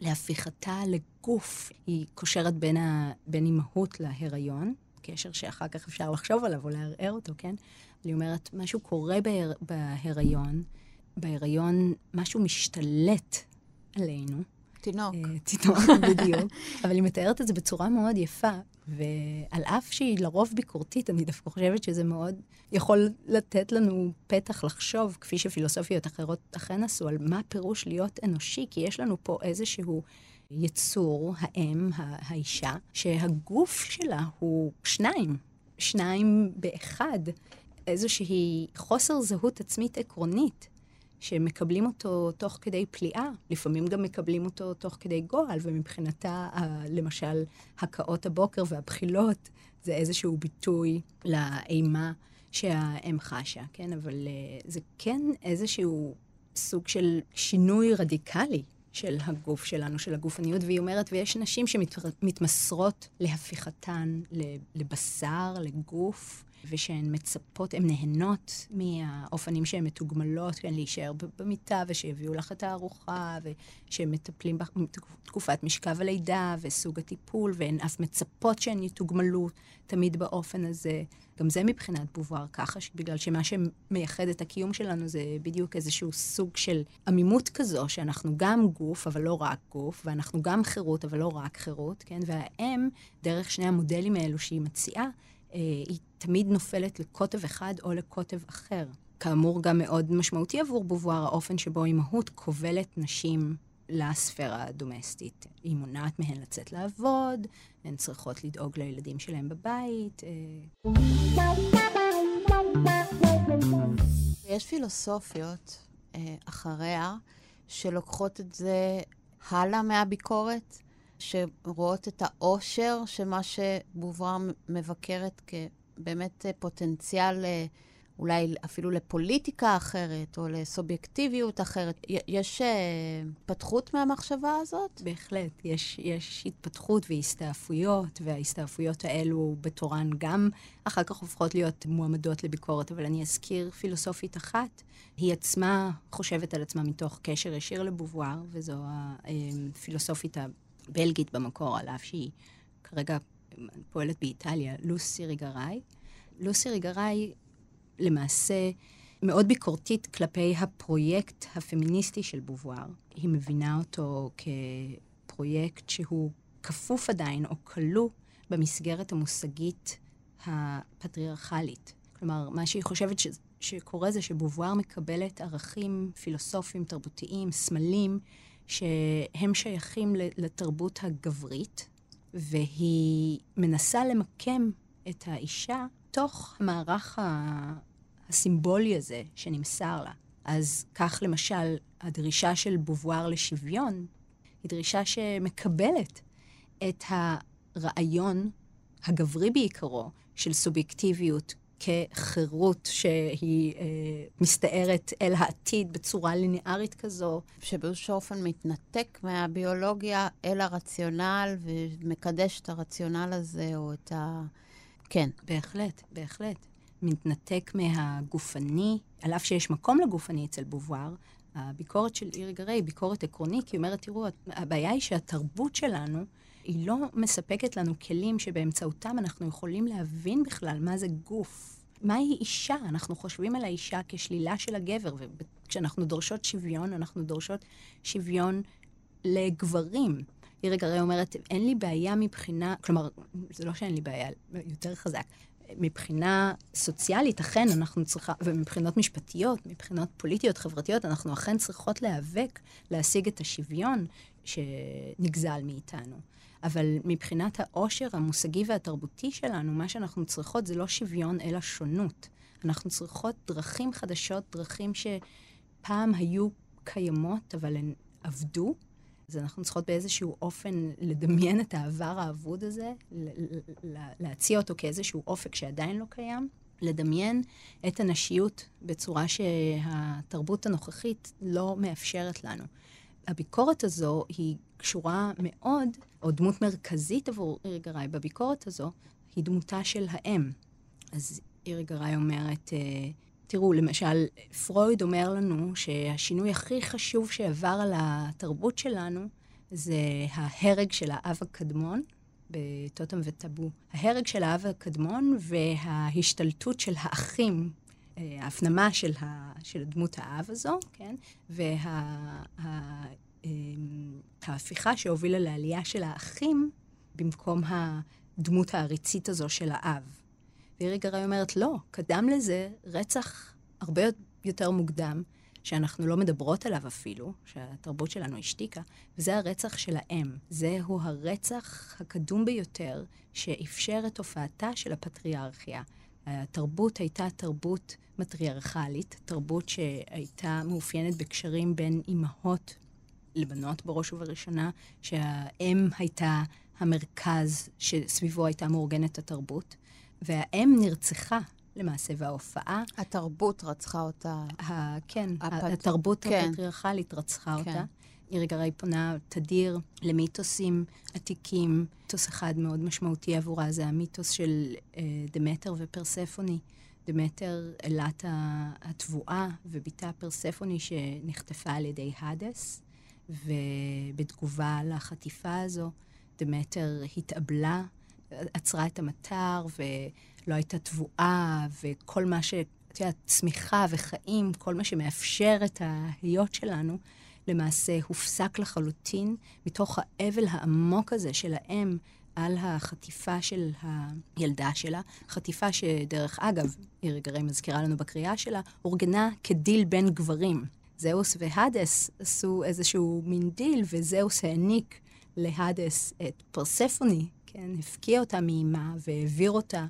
להפיכתה לגוף. היא קושרת בין אימהות להיריון, קשר שאחר כך אפשר לחשוב עליו או להרער אותו, כן? היא אומרת, משהו קורה בהיריון. בהיריון משהו משתלט עלינו. תינוק. תינוק, בדיוק. אבל היא מתארת את זה בצורה מאוד יפה, ועל אף שהיא לרוב ביקורתית, אני דווקא חושבת שזה מאוד יכול לתת לנו פתח לחשוב, כפי שפילוסופיות אחרות אכן עשו, על מה פירוש להיות אנושי, כי יש לנו פה איזשהו יצור, האם, האישה, שהגוף שלה הוא שניים באחד, איזושהי חוסר זהות עצמית עקרונית, שמקבלים אותו תוך כדי פליאה, לפעמים גם מקבלים אותו תוך כדי גועל, ומבחינתה, למשל, הקאות הבוקר והבחילות, זה איזשהו ביטוי לאימה שהאם חשה, כן? אבל זה כן איזשהו סוג של שינוי רדיקלי של הגוף שלנו, של הגופניות, והיא אומרת, ויש נשים שמתמסרות להפיכתן לבשר, לגוף, ושהן מצפות, הן נהנות מהאופנים שהן מתוגמלות, כן, להישאר במיטה, ושהביאו לך את הארוחה, ושהן מטפלים בתקופת משכב הלידה, וסוג הטיפול, והן אף מצפות שהן יתוגמלו תמיד באופן הזה. גם זה מבחינת בובואר ככה, בגלל שמה שמייחד את הקיום שלנו זה בדיוק איזשהו סוג של עמימות כזו, שאנחנו גם גוף, אבל לא רק גוף, ואנחנו גם חירות, אבל לא רק חירות, כן? והאם, דרך שני המודלים האלו שהיא מציעה, היא תמיד נופלת לקוטב אחד או לקוטב אחר. כאמור, גם מאוד משמעותי עבור בובואר האופן שבו אימהות כובלת נשים לספירה הדומסטית. היא מונעת מהן לצאת לעבוד, הן צריכות לדאוג לילדים שלהם בבית. יש פילוסופיות אחריה שלוקחות את זה הלאה מהביקורת, שרואות את האושר, שמה שבובואר מבקרת כבאמת פוטנציאל אולי אפילו לפוליטיקה אחרת, או לסובייקטיביות אחרת. יש התפתחות מהמחשבה הזאת? בהחלט. יש התפתחות והסתעפויות, וההסתעפויות האלו בתורן גם אחר כך הופכות להיות מועמדות לביקורת, אבל אני אזכיר פילוסופית אחת. היא עצמה חושבת על עצמה מתוך קשר ישיר לבובואר, וזו הפילוסופית הבלגית במקור, על אף שהיא כרגע פועלת באיטליה, לוס איריגראי. לוס איריגראי למעשה מאוד ביקורתית כלפי הפרויקט הפמיניסטי של בובואר. היא מבינה אותו כפרויקט שהוא כפוף עדיין או כלוא במסגרת המושגית הפטריארכלית. כלומר, מה שהיא חושבת שקורה זה שבובואר מקבלת ערכים פילוסופיים, תרבותיים, סמלים, שהם שייכים לתרבות הגברית, והיא מנסה למקם את האישה תוך המערך הסימבולי הזה שנמסר לה. אז כך למשל, הדרישה של בובואר לשוויון היא דרישה שמקבלת את הרעיון הגברי בעיקרו של סובייקטיביות כחירות שהיא מסתערת אל העתיד בצורה ליניארית כזו. שבאיזשהו אופן מתנתק מהביולוגיה אל הרציונל ומקדש את הרציונל הזה או את ה... כן. בהחלט, בהחלט. מתנתק מהגופני, על אף שיש מקום לגופני אצל בובואר, הביקורת של איריגריי היא ביקורת עקרונית, כי היא אומרת, תראו, הבעיה היא שהתרבות שלנו היא לא מספקת לנו כלים שבאמצעותם אנחנו יכולים להבין בכלל מה זה גוף. מהי אישה? אנחנו חושבים על האישה כשלילה של הגבר, וכשאנחנו דורשות שוויון, אנחנו דורשות שוויון לגברים. איריגריי אומרת, אין לי בעיה מבחינה, כלומר, זה לא שאין לי בעיה, יותר חזק. מבחינה סוציאלית, אכן אנחנו צריכה, ומבחינות משפטיות, מבחינות פוליטיות, חברתיות, אנחנו אכן צריכות להיאבק, להשיג את השוויון שנגזל מאיתנו. אבל מבחינת העושר המושגי והתרבותי שלנו, מה שאנחנו צריכות זה לא שוויון, אלא שונות. אנחנו צריכות דרכים חדשות, דרכים שפעם היו קיימות, אבל הן עבדו. אז אנחנו צריכות באיזשהו אופן לדמיין את העבר האבוד הזה, להציע אותו כאיזשהו אופק שעדיין לא קיים, לדמיין את הנשיות בצורה שהתרבות הנוכחית לא מאפשרת לנו. הביקורת הזו היא קשורה מאוד, או דמות מרכזית עבור איריגריי בביקורת הזו, היא דמותה של האם. אז איריגריי אומרת... תראו, למשל, פרויד אומר לנו שהשינוי הכי חשוב שעבר על התרבות שלנו זה ההרג של האב הקדמון, בטוטם וטאבו. ההרג של האב הקדמון וההשתלטות של האחים, ההפנמה של דמות האב הזו, כן? וההפיכה שהובילה לעלייה של האחים במקום הדמות העריצית הזו של האב. ואיריגריי אומרת, לא, קדם לזה רצח הרבה יותר מוקדם, שאנחנו לא מדברות עליו אפילו, שהתרבות שלנו השתיקה, וזה הרצח של האם. זהו הרצח הקדום ביותר שאפשר את הופעתה של הפטריארכיה. התרבות הייתה תרבות מטריארכלית, תרבות שהייתה מאופיינת בקשרים בין אימהות לבנות בראש ובראשונה, שהאם הייתה המרכז שסביבו הייתה מאורגנת התרבות, והאם נרצחה למעשה, וההופעה... התרבות רצחה אותה. כן, התרבות הפטריארכלית רצחה אותה. איריגריי פונה תדיר למיתוסים עתיקים. מיתוס אחד מאוד משמעותי עבורה, זה המיתוס של דמטר ופרספוני. דמטר אלת התבואה וביתה פרספוני שנחטפה על ידי הדס, ובתגובה לחטיפה הזו, דמטר התאבלה, עצרה את המטר, ולא הייתה תבואה, וכל מה ש... את יודעת, צמיחה וחיים, כל מה שמאפשר את ההיות שלנו, למעשה הופסק לחלוטין, מתוך האבל העמוק הזה של האם על החטיפה של הילדה שלה, חטיפה שדרך אגב, איריגריי מזכירה לנו בקריאה שלה, אורגנה כדיל בין גברים. זהוס והדס עשו איזשהו מין דיל, וזהוס העניק להדס את פרספוני, כן, הפקיע אותה מאימה והעביר אותה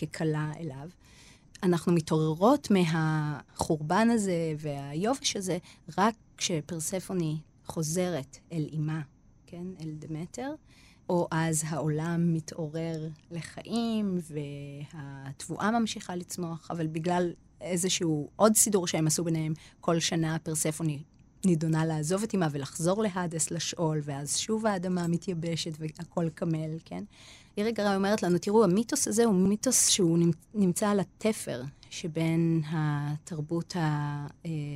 ככלה אליו. אנחנו מתעוררות מהחורבן הזה והיובש הזה, רק כשפרספוני חוזרת אל אימה, כן, אל דמטר, או אז העולם מתעורר לחיים והתבואה ממשיכה לצמוח, אבל בגלל איזשהו עוד סידור שהם עשו ביניהם, כל שנה פרספוני נידונה לעזוב את אימה ולחזור להדס לשאול, ואז שוב האדמה מתייבשת והכל קמל, כן? איריגרי אומרת לנו, תראו, המיתוס הזה הוא מיתוס שהוא נמצא על התפר, שבין התרבות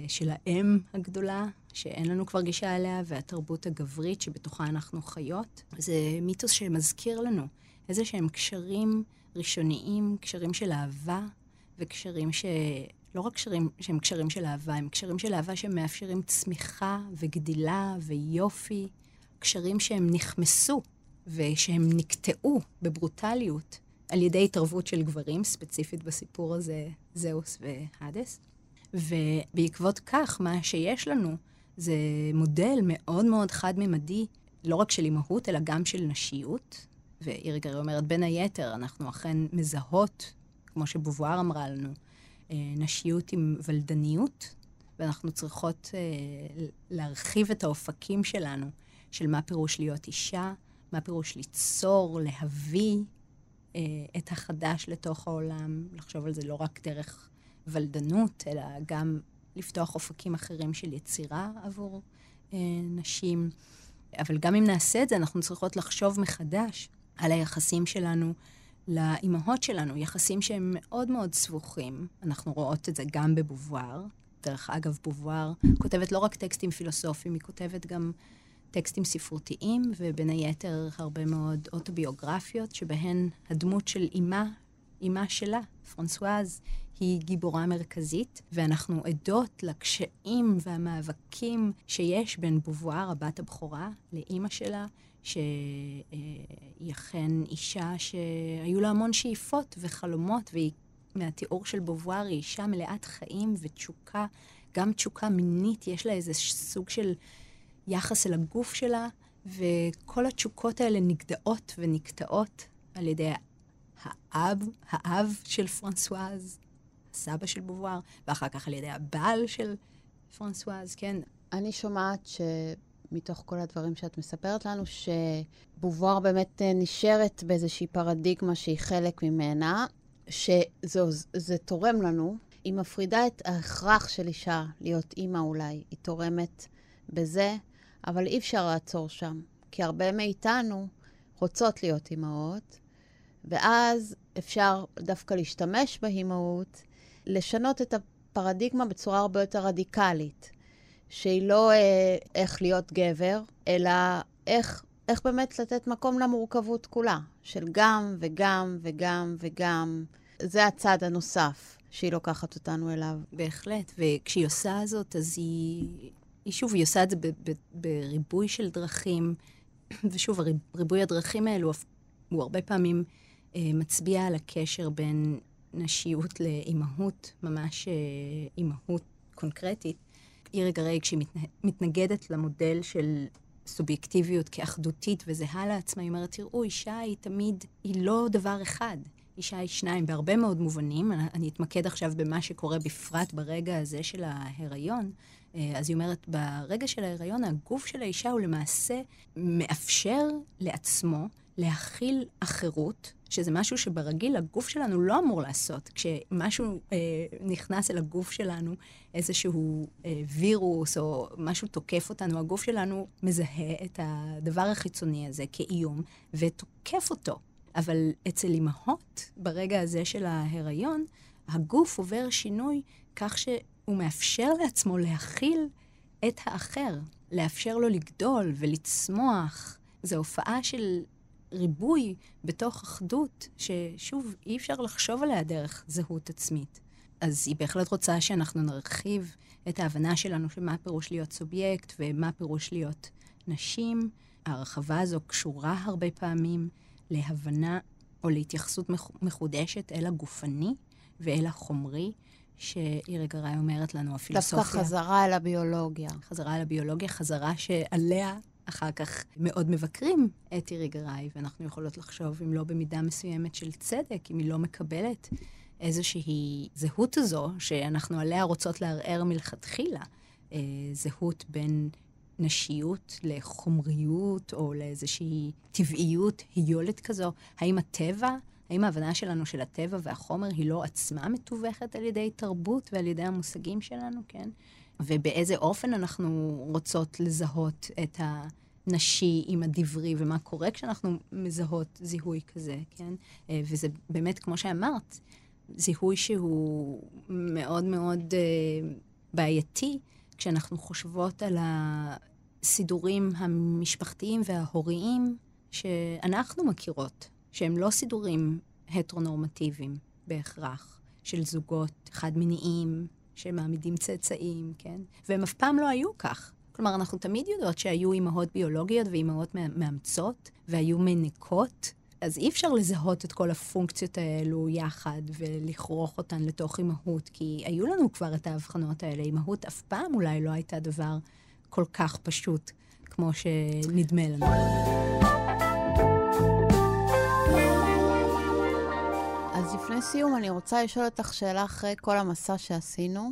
של האם הגדולה, שאין לנו כבר גישה אליה, והתרבות הגברית שבתוכה אנחנו חיות. זה מיתוס שמזכיר לנו איזה שהם קשרים ראשוניים, קשרים של אהבה, וקשרים לא רק קשרים שהם קשרים של אהבה, הם קשרים של אהבה שמאפשרים צמיחה וגדילה ויופי, קשרים שהם נחמסו ושהם נקטעו בברוטליות על ידי התערבות של גברים, ספציפית בסיפור הזה, זהוס והדס. ובעקבות כך, מה שיש לנו זה מודל מאוד מאוד חד-ממדי, לא רק של אימהות, אלא גם של נשיות. ואיריגרי אומרת, בין היתר, אנחנו אכן מזהות, כמו שבובואר אמרה לנו, נשיות עם ולדניות, ואנחנו צריכות להרחיב את האופקים שלנו, של מה פירוש להיות אישה, מה פירוש ליצור, להביא את החדש לתוך העולם, לחשוב על זה לא רק דרך ולדנות, אלא גם לפתוח אופקים אחרים של יצירה עבור נשים. אבל גם אם נעשה את זה, אנחנו צריכות לחשוב מחדש על היחסים שלנו, לאימהות שלנו, יחסים שהם מאוד מאוד סבוכים. אנחנו רואות את זה גם בבובואר. דרך אגב, בובואר כותבת לא רק טקסטים פילוסופיים, היא כותבת גם טקסטים ספרותיים, ובין היתר הרבה מאוד אוטוביוגרפיות, שבהן הדמות של אימא שלה, פרנסואז, היא גיבורה מרכזית, ואנחנו עדות לקשיים והמאבקים שיש בין בובואר, הבת הבכורה, לאימא שלה, שהיא אכן אישה שהיו לה המון שאיפות וחלומות, והיא מהתיאור של בובואר היא אישה מלאת חיים ותשוקה, גם תשוקה מינית, יש לה איזה סוג של יחס אל הגוף שלה, וכל התשוקות האלה נגדעות ונקטעות על ידי האב של פרנסואז, הסבא של בובואר, ואחר כך על ידי הבעל של פרנסואז, כן. אני שומעת מתוך כל הדברים שאת מספרת לנו, שבובואר באמת נשארת באיזושהי פרדיגמה שהיא חלק ממנה, שזה תורם לנו. היא מפרידה את ההכרח של אישה להיות אימא אולי, היא תורמת בזה, אבל אי אפשר לעצור שם, כי הרבה מאיתנו רוצות להיות אימהות, ואז אפשר דווקא להשתמש באימהות, לשנות את הפרדיגמה בצורה הרבה יותר רדיקלית, שהיא לא איך להיות גבר, אלא איך באמת לתת מקום למורכבות כולה, של גם וגם וגם וגם. זה הצד הנוסף שהיא לוקחת אותנו אליו. בהחלט, וכשהיא עושה זאת, אז היא שוב, היא עושה את זה בריבוי של דרכים, ושוב, ריבוי הדרכים האלו הוא הרבה פעמים מצביע על הקשר בין נשיות לאימהות, ממש אימהות קונקרטית. איריגרי, כשהיא מתנגדת למודל של סובייקטיביות כאחדותית וזהה לעצמה, היא אומרת, תראו, אישה היא תמיד, היא לא דבר אחד. אישה היא שניים בהרבה מאוד מובנים. אני אתמקד עכשיו במה שקורה בפרט ברגע הזה של ההיריון. אז היא אומרת, ברגע של ההיריון, הגוף של האישה הוא למעשה מאפשר לעצמו להכיל אחרות, שזה משהו שברגיל הגוף שלנו לא אמור לעשות. כשמשהו נכנס אל הגוף שלנו, איזשהו וירוס או משהו תוקף אותנו, הגוף שלנו מזהה את הדבר החיצוני הזה כאיום ותוקף אותו. אבל אצל אימהות, ברגע הזה של ההיריון, הגוף עובר שינוי כך שהוא מאפשר לעצמו להכיל את האחר, לאפשר לו לגדול ולצמוח. זו הופעה של ריבוי בתוך אחדות, ששוב, אי אפשר לחשוב עליה דרך זהות עצמית. אז היא בהחלט רוצה שאנחנו נרחיב את ההבנה שלנו של מה פירוש להיות סובייקט ומה פירוש להיות נשים. ההרחבה הזו קשורה הרבה פעמים להבנה או להתייחסות מחודשת אל הגופני ואל החומרי, שאיריגרי אומרת לנו הפילוסופיה. דווקא חזרה אל הביולוגיה. חזרה אל הביולוגיה, חזרה שעליה אחר כך מאוד מבקרים את איריגרי, ואנחנו יכולות לחשוב אם לא במידה מסוימת של צדק, אם היא לא מקבלת איזושהי זהות הזו, שאנחנו עליה רוצות לערער מלכתחילה, זהות בין נשיות לחומריות או לאיזושהי טבעיות, היולת כזו? האם הטבע, האם ההבנה שלנו של הטבע והחומר היא לא עצמה מתווכת על ידי תרבות ועל ידי המושגים שלנו, כן? ובאיזה אופן אנחנו רוצות לזהות את הנשי עם הדברי, ומה קורה כשאנחנו מזהות זיהוי כזה, כן? וזה באמת, כמו שאמרת, זיהוי שהוא מאוד מאוד בעייתי, כשאנחנו חושבות על הסידורים המשפחתיים וההוריים שאנחנו מכירות, שהם לא סידורים הטרונורמטיביים בהכרח, של זוגות חד-מיניים, שמעמידים צאצאים, כן? והם אף פעם לא היו כך. כלומר, אנחנו תמיד יודעות שהיו אימהות ביולוגיות ואימהות מאמצות, והיו מנקות, אז אי אפשר לזהות את כל הפונקציות האלו יחד ולכרוך אותן לתוך אימהות, כי היו לנו כבר את ההבחנות האלה. אימהות אף פעם אולי לא הייתה דבר כל כך פשוט כמו שנדמה לנו. אז לפני סיום אני רוצה לשאול אותך שאלה אחרי כל המסע שעשינו,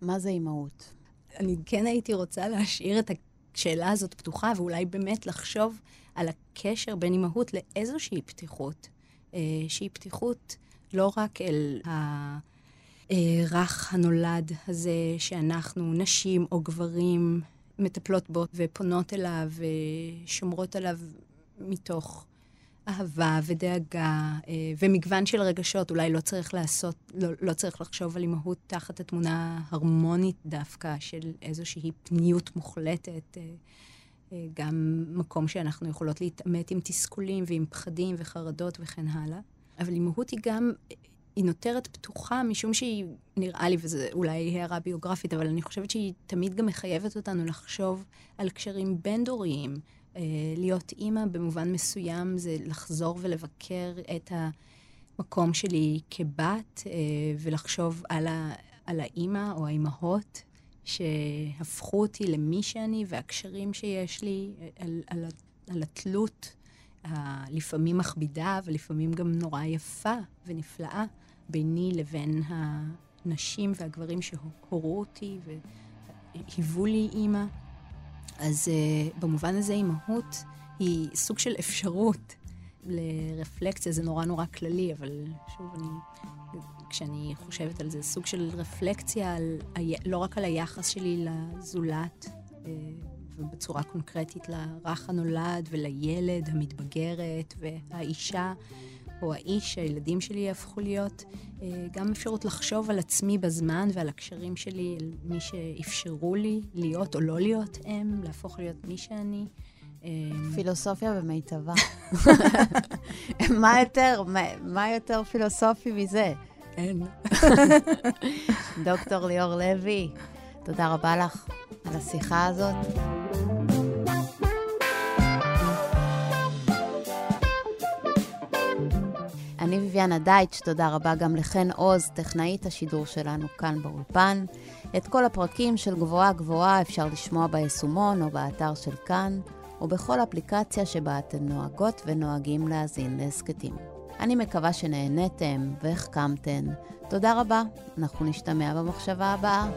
מה זה אימהות? אני כן הייתי רוצה להשאיר את השאלה הזאת פתוחה, ואולי באמת לחשוב על הקשר בין אימהות לאיזושהי פתיחות, שהיא פתיחות לא רק אל הרך הנולד הזה שאנחנו נשים או גברים מטפלות בו ופונות אליו ושומרות עליו מתוך אהבה ודאגה ומגוון של רגשות. אולי לא צריך לעשות, לא צריך לחשוב על אימהות תחת התמונה הרמונית דווקא של איזושהי פניות מוחלטת, גם מקום שאנחנו יכולות להתאמת עם תסכולים ועם פחדים וחרדות וכן הלאה. אבל אימהות היא גם, היא נותרת פתוחה משום שהיא, נראה לי, וזה אולי הערה ביוגרפית, אבל אני חושבת שהיא תמיד גם מחייבת אותנו לחשוב על קשרים בין-דוריים. להיות אימא במובן מסוים זה לחזור ולבקר את המקום שלי כבת, ולחשוב על האימא או האימהות שהפכו אותי למי שאני, והקשרים שיש לי, על התלות, לפעמים מכבידה, ולפעמים גם נורא יפה ונפלאה, ביני לבין הנשים והגברים שהורו אותי, והיוו לי אימא. אז במובן הזה, אימהות היא סוג של אפשרות לרפלקציה. זה נורא נורא כללי, אבל שוב, כשאני חושבת על זה, סוג של רפלקציה לא רק על היחס שלי לזולת, ובצורה קונקרטית לרך הנולד ולילד, המתבגרת והאישה או האיש, הילדים שלי הפכו להיות, גם אפשרות לחשוב על עצמי בזמן ועל הקשרים שלי, על מי שאפשרו לי להיות או לא להיות הם, להפוך להיות מי שאני. פילוסופיה במיטבה. מה יותר פילוסופי מזה? אין. דוקטור ליאור לוי, תודה רבה לך על השיחה הזאת. אני ויויאנה דייטש, תודה רבה גם לכן עוז, טכנאית השידור שלנו כאן באולפן. את כל הפרקים של גבוהה גבוהה אפשר לשמוע ביישומון או באתר של כאן, או בכל אפליקציה שבה אתן נוהגות ונוהגים להאזין להסקטים. אני מקווה שנהנתם והחכמתן. תודה רבה, אנחנו נשתמע במחשבה הבאה.